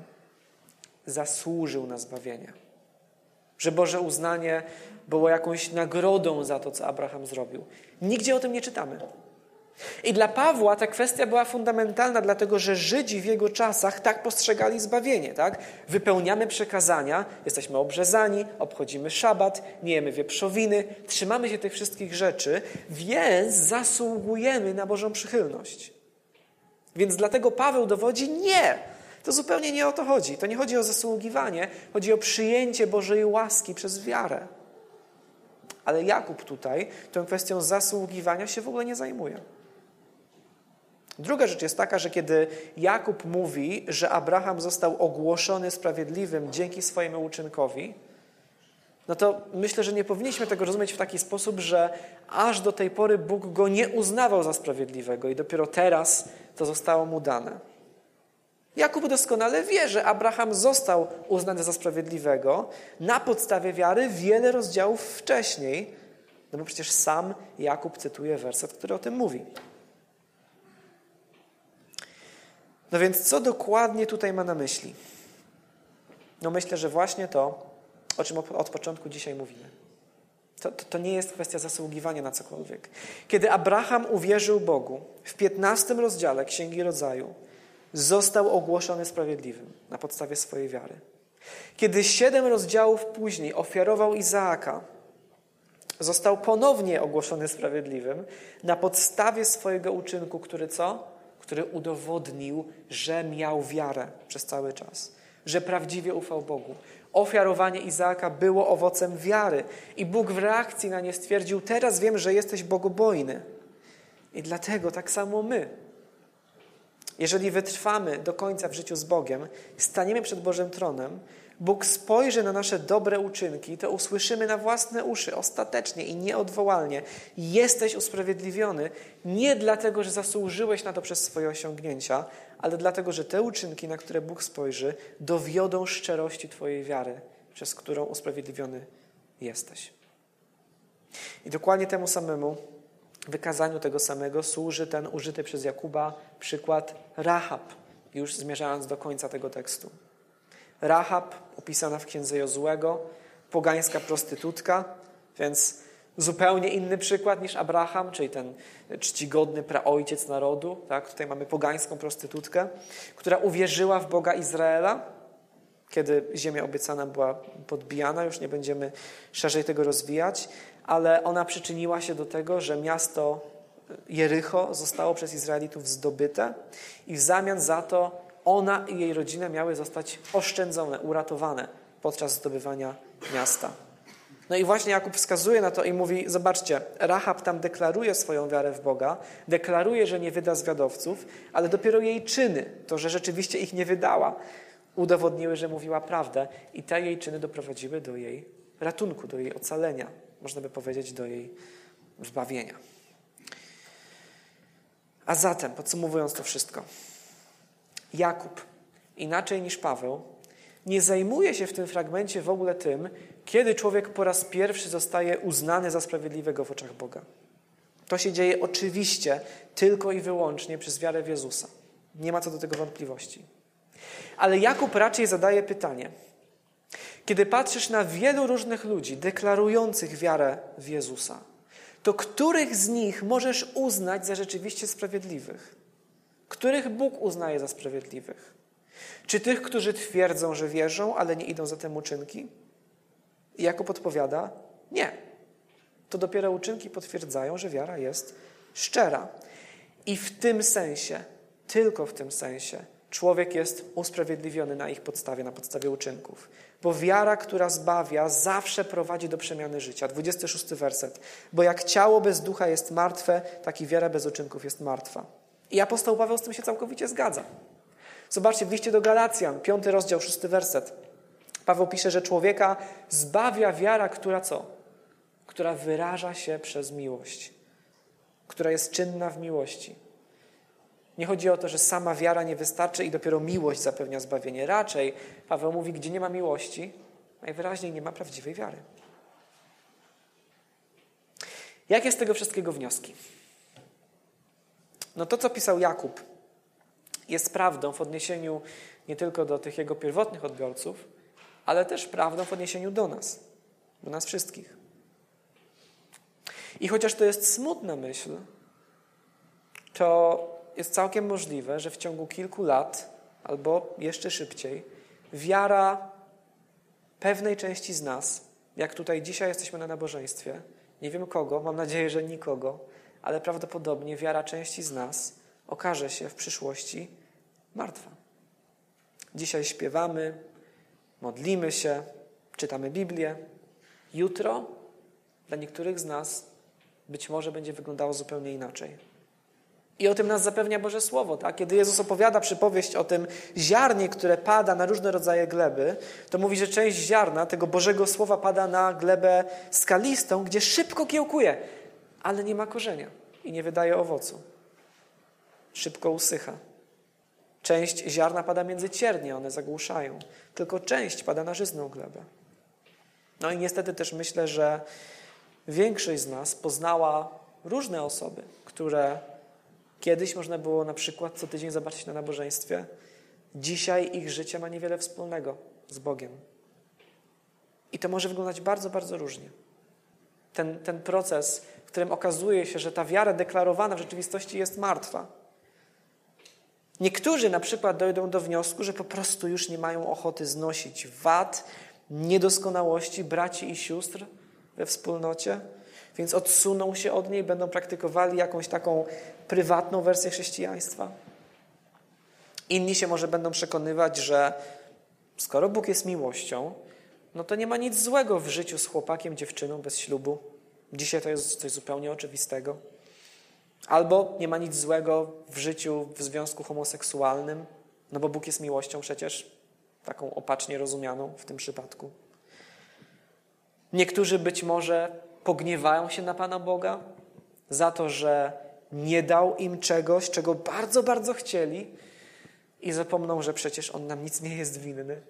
zasłużył na zbawienie. Że Boże uznanie było jakąś nagrodą za to, co Abraham zrobił. Nigdzie o tym nie czytamy. I dla Pawła ta kwestia była fundamentalna, dlatego że Żydzi w jego czasach tak postrzegali zbawienie, tak? Wypełniamy przekazania, jesteśmy obrzezani, obchodzimy szabat, nie jemy wieprzowiny, trzymamy się tych wszystkich rzeczy, więc zasługujemy na Bożą przychylność. Więc dlatego Paweł dowodzi: nie, to zupełnie nie o to chodzi. To nie chodzi o zasługiwanie, chodzi o przyjęcie Bożej łaski przez wiarę. Ale Jakub tutaj tą kwestią zasługiwania się w ogóle nie zajmuje. Druga rzecz jest taka, że kiedy Jakub mówi, że Abraham został ogłoszony sprawiedliwym dzięki swojemu uczynkowi, no to myślę, że nie powinniśmy tego rozumieć w taki sposób, że aż do tej pory Bóg go nie uznawał za sprawiedliwego i dopiero teraz to zostało mu dane. Jakub doskonale wie, że Abraham został uznany za sprawiedliwego na podstawie wiary wiele rozdziałów wcześniej, no bo przecież sam Jakub cytuje werset, który o tym mówi. No więc co dokładnie tutaj ma na myśli? No myślę, że właśnie to, o czym od początku dzisiaj mówimy. To, to, to nie jest kwestia zasługiwania na cokolwiek. Kiedy Abraham uwierzył Bogu w piętnastym rozdziale Księgi Rodzaju, został ogłoszony sprawiedliwym na podstawie swojej wiary. Kiedy siedem rozdziałów później ofiarował Izaaka, został ponownie ogłoszony sprawiedliwym na podstawie swojego uczynku, który co? Który udowodnił, że miał wiarę przez cały czas, że prawdziwie ufał Bogu. Ofiarowanie Izaaka było owocem wiary i Bóg w reakcji na nie stwierdził: teraz wiem, że jesteś bogobojny. I dlatego tak samo my. Jeżeli wytrwamy do końca w życiu z Bogiem, staniemy przed Bożym tronem, Bóg spojrzy na nasze dobre uczynki, to usłyszymy na własne uszy ostatecznie i nieodwołalnie: jesteś usprawiedliwiony nie dlatego, że zasłużyłeś na to przez swoje osiągnięcia, ale dlatego, że te uczynki, na które Bóg spojrzy, dowiodą szczerości twojej wiary, przez którą usprawiedliwiony jesteś. I dokładnie temu samemu wykazaniu tego samego służy ten użyty przez Jakuba przykład Rahab, już zmierzając do końca tego tekstu. Rahab, opisana w Księdze Jozuego, pogańska prostytutka, więc zupełnie inny przykład niż Abraham, czyli ten czcigodny praojciec narodu. Tak? Tutaj mamy pogańską prostytutkę, która uwierzyła w Boga Izraela, kiedy ziemia obiecana była podbijana, już nie będziemy szerzej tego rozwijać, ale ona przyczyniła się do tego, że miasto Jerycho zostało przez Izraelitów zdobyte i w zamian za to ona i jej rodzina miały zostać oszczędzone, uratowane podczas zdobywania miasta. No i właśnie Jakub wskazuje na to i mówi: zobaczcie, Rahab tam deklaruje swoją wiarę w Boga, deklaruje, że nie wyda zwiadowców, ale dopiero jej czyny, to, że rzeczywiście ich nie wydała, udowodniły, że mówiła prawdę i te jej czyny doprowadziły do jej ratunku, do jej ocalenia, można by powiedzieć do jej zbawienia. A zatem, podsumowując to wszystko, Jakub, inaczej niż Paweł, nie zajmuje się w tym fragmencie w ogóle tym, kiedy człowiek po raz pierwszy zostaje uznany za sprawiedliwego w oczach Boga. To się dzieje oczywiście tylko i wyłącznie przez wiarę w Jezusa. Nie ma co do tego wątpliwości. Ale Jakub raczej zadaje pytanie. Kiedy patrzysz na wielu różnych ludzi deklarujących wiarę w Jezusa, to których z nich możesz uznać za rzeczywiście sprawiedliwych? Których Bóg uznaje za sprawiedliwych? Czy tych, którzy twierdzą, że wierzą, ale nie idą za tym uczynki? I Jakub odpowiada, nie. To dopiero uczynki potwierdzają, że wiara jest szczera. I w tym sensie, tylko w tym sensie, człowiek jest usprawiedliwiony na ich podstawie, na podstawie uczynków. Bo wiara, która zbawia, zawsze prowadzi do przemiany życia. dwudziesty szósty werset. Bo jak ciało bez ducha jest martwe, tak i wiara bez uczynków jest martwa. I apostoł Paweł z tym się całkowicie zgadza. Zobaczcie, w liście do Galacjan, piąty rozdział, szósty werset. Paweł pisze, że człowieka zbawia wiara, która co? Która wyraża się przez miłość. Która jest czynna w miłości. Nie chodzi o to, że sama wiara nie wystarczy i dopiero miłość zapewnia zbawienie. Raczej Paweł mówi, gdzie nie ma miłości, najwyraźniej nie ma prawdziwej wiary. Jakie z tego wszystkiego wnioski? No to, co pisał Jakub, jest prawdą w odniesieniu nie tylko do tych jego pierwotnych odbiorców, ale też prawdą w odniesieniu do nas, do nas wszystkich. I chociaż to jest smutna myśl, to jest całkiem możliwe, że w ciągu kilku lat, albo jeszcze szybciej, wiara pewnej części z nas, jak tutaj dzisiaj jesteśmy na nabożeństwie, nie wiem kogo, mam nadzieję, że nikogo, ale prawdopodobnie wiara części z nas okaże się w przyszłości martwa. Dzisiaj śpiewamy, modlimy się, czytamy Biblię. Jutro dla niektórych z nas być może będzie wyglądało zupełnie inaczej. I o tym nas zapewnia Boże Słowo. Tak? Kiedy Jezus opowiada przypowieść o tym ziarnie, które pada na różne rodzaje gleby, to mówi, że część ziarna tego Bożego Słowa pada na glebę skalistą, gdzie szybko kiełkuje, ale nie ma korzenia i nie wydaje owocu. Szybko usycha. Część ziarna pada między ciernie, one zagłuszają. Tylko część pada na żyzną glebę. No i niestety też myślę, że większość z nas poznała różne osoby, które kiedyś można było na przykład co tydzień zobaczyć na nabożeństwie. Dzisiaj ich życie ma niewiele wspólnego z Bogiem. I to może wyglądać bardzo, bardzo różnie. Ten, ten proces, w którym okazuje się, że ta wiara deklarowana w rzeczywistości jest martwa. Niektórzy na przykład dojdą do wniosku, że po prostu już nie mają ochoty znosić wad, niedoskonałości braci i sióstr we wspólnocie. Więc odsuną się od niej, będą praktykowali jakąś taką prywatną wersję chrześcijaństwa. Inni się może będą przekonywać, że skoro Bóg jest miłością, no to nie ma nic złego w życiu z chłopakiem, dziewczyną bez ślubu. Dzisiaj to jest coś zupełnie oczywistego. Albo nie ma nic złego w życiu w związku homoseksualnym, no bo Bóg jest miłością przecież, taką opacznie rozumianą w tym przypadku. Niektórzy być może pogniewają się na Pana Boga za to, że nie dał im czegoś, czego bardzo, bardzo chcieli i zapomną, że przecież On nam nic nie jest winny.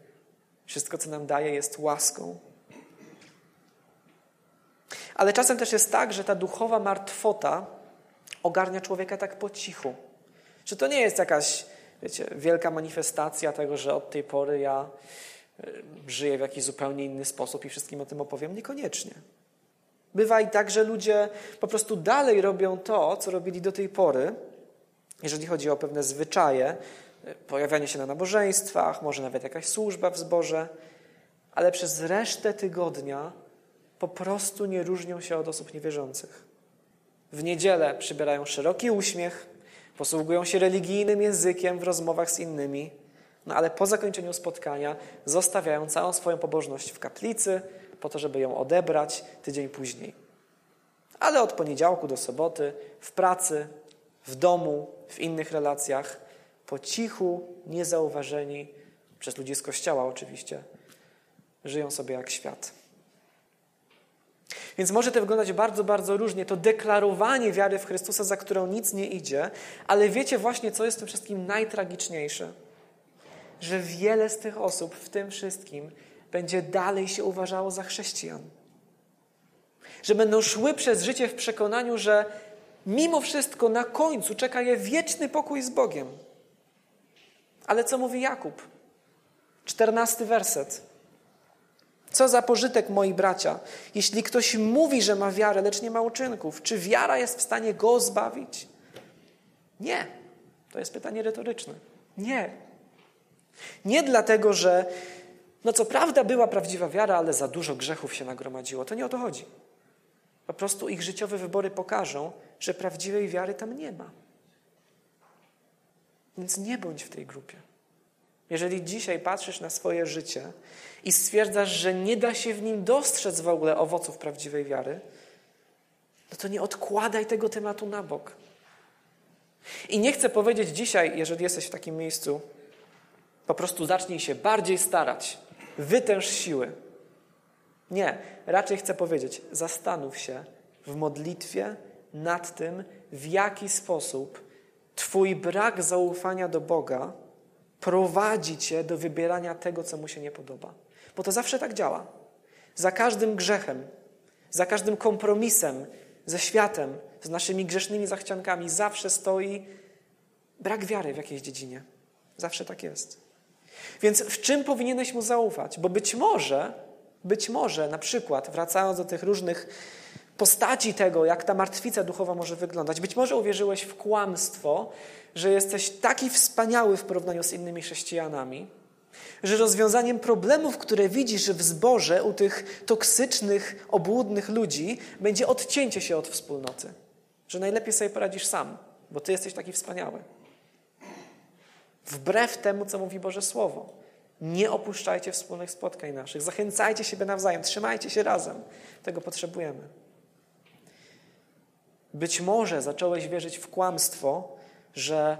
Wszystko, co nam daje, jest łaską. Ale czasem też jest tak, że ta duchowa martwota ogarnia człowieka tak po cichu. Że to nie jest jakaś, wiecie, wielka manifestacja tego, że od tej pory ja żyję w jakiś zupełnie inny sposób i wszystkim o tym opowiem. Niekoniecznie. Bywa i tak, że ludzie po prostu dalej robią to, co robili do tej pory, jeżeli chodzi o pewne zwyczaje, pojawianie się na nabożeństwach, może nawet jakaś służba w zborze, ale przez resztę tygodnia po prostu nie różnią się od osób niewierzących. W niedzielę przybierają szeroki uśmiech, posługują się religijnym językiem w rozmowach z innymi, no ale po zakończeniu spotkania zostawiają całą swoją pobożność w kaplicy, po to, żeby ją odebrać tydzień później. Ale od poniedziałku do soboty, w pracy, w domu, w innych relacjach, po cichu, niezauważeni, przez ludzi z kościoła oczywiście, żyją sobie jak świat. Więc może to wyglądać bardzo, bardzo różnie. To deklarowanie wiary w Chrystusa, za którą nic nie idzie. Ale wiecie właśnie, co jest w tym wszystkim najtragiczniejsze? Że wiele z tych osób w tym wszystkim będzie dalej się uważało za chrześcijan. Że będą szły przez życie w przekonaniu, że mimo wszystko na końcu czeka je wieczny pokój z Bogiem. Ale co mówi Jakub? Czternasty werset. Co za pożytek, moi bracia, jeśli ktoś mówi, że ma wiarę, lecz nie ma uczynków. Czy wiara jest w stanie go zbawić? Nie. To jest pytanie retoryczne. Nie. Nie dlatego, że no co prawda była prawdziwa wiara, ale za dużo grzechów się nagromadziło. To nie o to chodzi. Po prostu ich życiowe wybory pokażą, że prawdziwej wiary tam nie ma. Więc nie bądź w tej grupie. Jeżeli dzisiaj patrzysz na swoje życie i stwierdzasz, że nie da się w nim dostrzec w ogóle owoców prawdziwej wiary, no to nie odkładaj tego tematu na bok. I nie chcę powiedzieć dzisiaj, jeżeli jesteś w takim miejscu, po prostu zacznij się bardziej starać, wytęż siły. Nie, raczej chcę powiedzieć, zastanów się w modlitwie nad tym, w jaki sposób twój brak zaufania do Boga prowadzi cię do wybierania tego, co mu się nie podoba. Bo to zawsze tak działa. Za każdym grzechem, za każdym kompromisem ze światem, z naszymi grzesznymi zachciankami zawsze stoi brak wiary w jakiejś dziedzinie. Zawsze tak jest. Więc w czym powinieneś mu zaufać? Bo być może, być może na przykład, wracając do tych różnych postaci tego, jak ta martwica duchowa może wyglądać. Być może uwierzyłeś w kłamstwo, że jesteś taki wspaniały w porównaniu z innymi chrześcijanami, że rozwiązaniem problemów, które widzisz w zborze u tych toksycznych, obłudnych ludzi, będzie odcięcie się od wspólnoty. Że najlepiej sobie poradzisz sam, bo ty jesteś taki wspaniały. Wbrew temu, co mówi Boże Słowo. Nie opuszczajcie wspólnych spotkań naszych. Zachęcajcie siebie nawzajem. Trzymajcie się razem. Tego potrzebujemy. Być może zacząłeś wierzyć w kłamstwo, że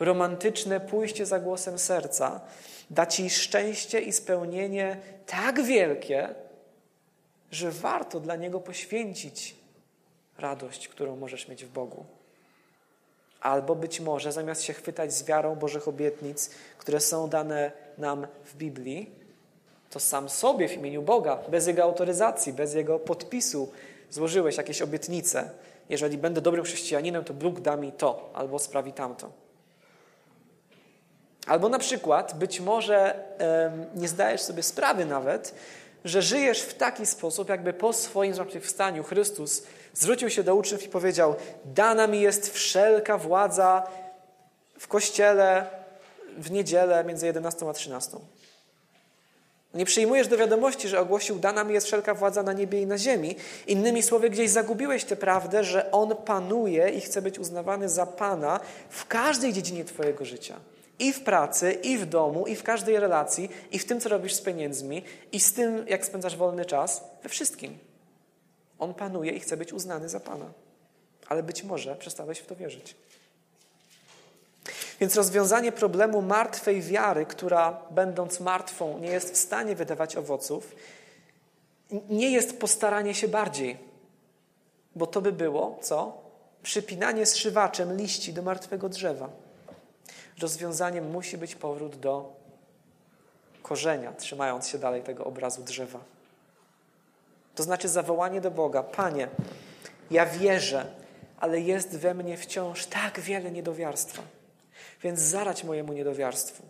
romantyczne pójście za głosem serca da ci szczęście i spełnienie tak wielkie, że warto dla niego poświęcić radość, którą możesz mieć w Bogu. Albo być może zamiast się chwytać z wiarą Bożych obietnic, które są dane nam w Biblii, to sam sobie w imieniu Boga, bez Jego autoryzacji, bez Jego podpisu złożyłeś jakieś obietnice. Jeżeli będę dobrym chrześcijaninem, to Bóg da mi to, albo sprawi tamto. Albo na przykład, być może yy, nie zdajesz sobie sprawy nawet, że żyjesz w taki sposób, jakby po swoim zmartwychwstaniu Chrystus zwrócił się do uczniów i powiedział: dana mi jest wszelka władza w kościele, w niedzielę między jedenastą a trzynastą. Nie przyjmujesz do wiadomości, że ogłosił: dana mi jest wszelka władza na niebie i na ziemi. Innymi słowy, gdzieś zagubiłeś tę prawdę, że On panuje i chce być uznawany za Pana w każdej dziedzinie twojego życia. I w pracy, i w domu, i w każdej relacji, i w tym, co robisz z pieniędzmi, i z tym, jak spędzasz wolny czas, we wszystkim. On panuje i chce być uznany za Pana. Ale być może przestałeś w to wierzyć. Więc rozwiązanie problemu martwej wiary, która będąc martwą nie jest w stanie wydawać owoców, nie jest postaranie się bardziej. Bo to by było, co? Przypinanie zszywaczem liści do martwego drzewa. Rozwiązaniem musi być powrót do korzenia, trzymając się dalej tego obrazu drzewa. To znaczy zawołanie do Boga: Panie, ja wierzę, ale jest we mnie wciąż tak wiele niedowiarstwa. Więc zaradź mojemu niedowiarstwu.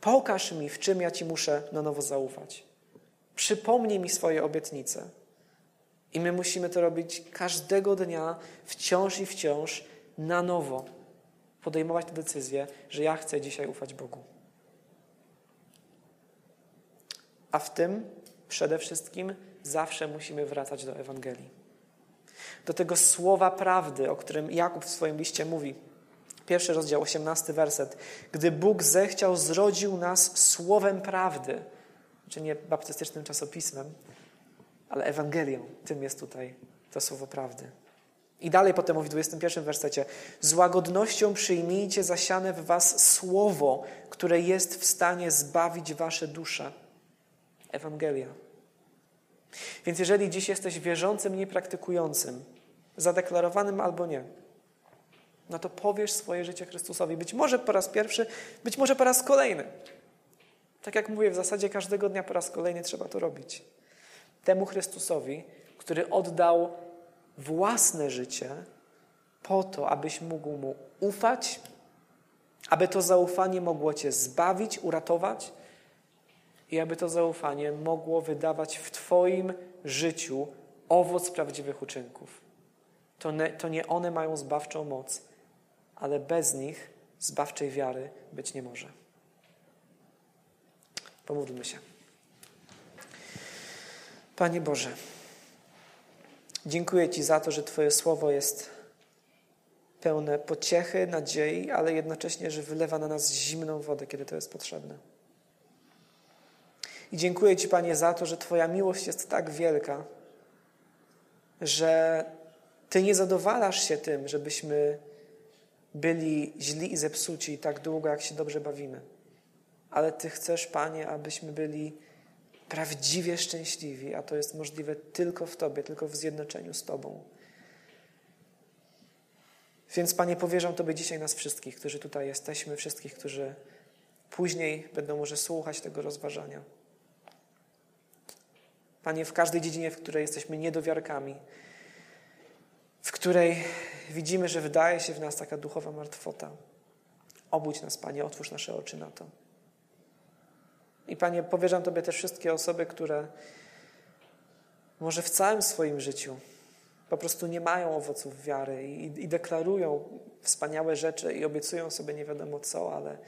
Pokaż mi, w czym ja Ci muszę na nowo zaufać. Przypomnij mi swoje obietnice. I my musimy to robić każdego dnia, wciąż i wciąż, na nowo. Podejmować tę decyzję, że ja chcę dzisiaj ufać Bogu. A w tym przede wszystkim zawsze musimy wracać do Ewangelii. Do tego słowa prawdy, o którym Jakub w swoim liście mówi. Pierwszy rozdział, osiemnasty werset. Gdy Bóg zechciał, zrodził nas słowem prawdy. Czy nie baptystycznym czasopismem, ale Ewangelią. Tym jest tutaj to słowo prawdy. I dalej potem mówi w dwudziestym pierwszym wersecie: z łagodnością przyjmijcie zasiane w was słowo, które jest w stanie zbawić wasze dusze. Ewangelia. Więc jeżeli dziś jesteś wierzącym, niepraktykującym, zadeklarowanym albo nie, no to powierz swoje życie Chrystusowi. Być może po raz pierwszy, być może po raz kolejny. Tak jak mówię, w zasadzie każdego dnia po raz kolejny trzeba to robić. Temu Chrystusowi, który oddał własne życie po to, abyś mógł Mu ufać, aby to zaufanie mogło Cię zbawić, uratować i aby to zaufanie mogło wydawać w Twoim życiu owoc prawdziwych uczynków. To nie, to nie one mają zbawczą moc, ale bez nich zbawczej wiary być nie może. Pomódlmy się. Panie Boże, dziękuję Ci za to, że Twoje Słowo jest pełne pociechy, nadziei, ale jednocześnie, że wylewa na nas zimną wodę, kiedy to jest potrzebne. I dziękuję Ci, Panie, za to, że Twoja miłość jest tak wielka, że Ty nie zadowalasz się tym, żebyśmy byli źli i zepsuci tak długo, jak się dobrze bawimy. Ale Ty chcesz, Panie, abyśmy byli prawdziwie szczęśliwi, a to jest możliwe tylko w Tobie, tylko w zjednoczeniu z Tobą. Więc, Panie, powierzam Tobie dzisiaj nas wszystkich, którzy tutaj jesteśmy, wszystkich, którzy później będą może słuchać tego rozważania. Panie, w każdej dziedzinie, w której jesteśmy niedowiarkami, w której widzimy, że wydaje się w nas taka duchowa martwota, obudź nas, Panie, otwórz nasze oczy na to. I, Panie, powierzam Tobie te wszystkie osoby, które może w całym swoim życiu po prostu nie mają owoców wiary i, i deklarują wspaniałe rzeczy i obiecują sobie nie wiadomo co, ale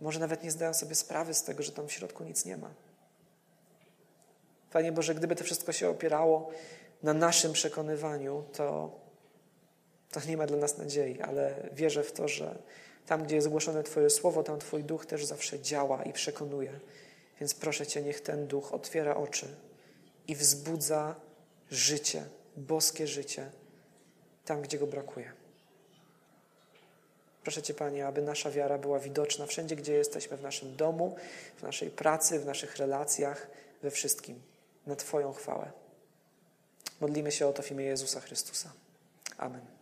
może nawet nie zdają sobie sprawy z tego, że tam w środku nic nie ma. Panie Boże, gdyby to wszystko się opierało na naszym przekonywaniu, to, to nie ma dla nas nadziei, ale wierzę w to, że tam, gdzie jest głoszone Twoje Słowo, tam Twój Duch też zawsze działa i przekonuje. Więc proszę Cię, niech ten Duch otwiera oczy i wzbudza życie, boskie życie, tam, gdzie go brakuje. Proszę Cię, Panie, aby nasza wiara była widoczna wszędzie, gdzie jesteśmy, w naszym domu, w naszej pracy, w naszych relacjach, we wszystkim, na Twoją chwałę. Modlimy się o to w imię Jezusa Chrystusa. Amen.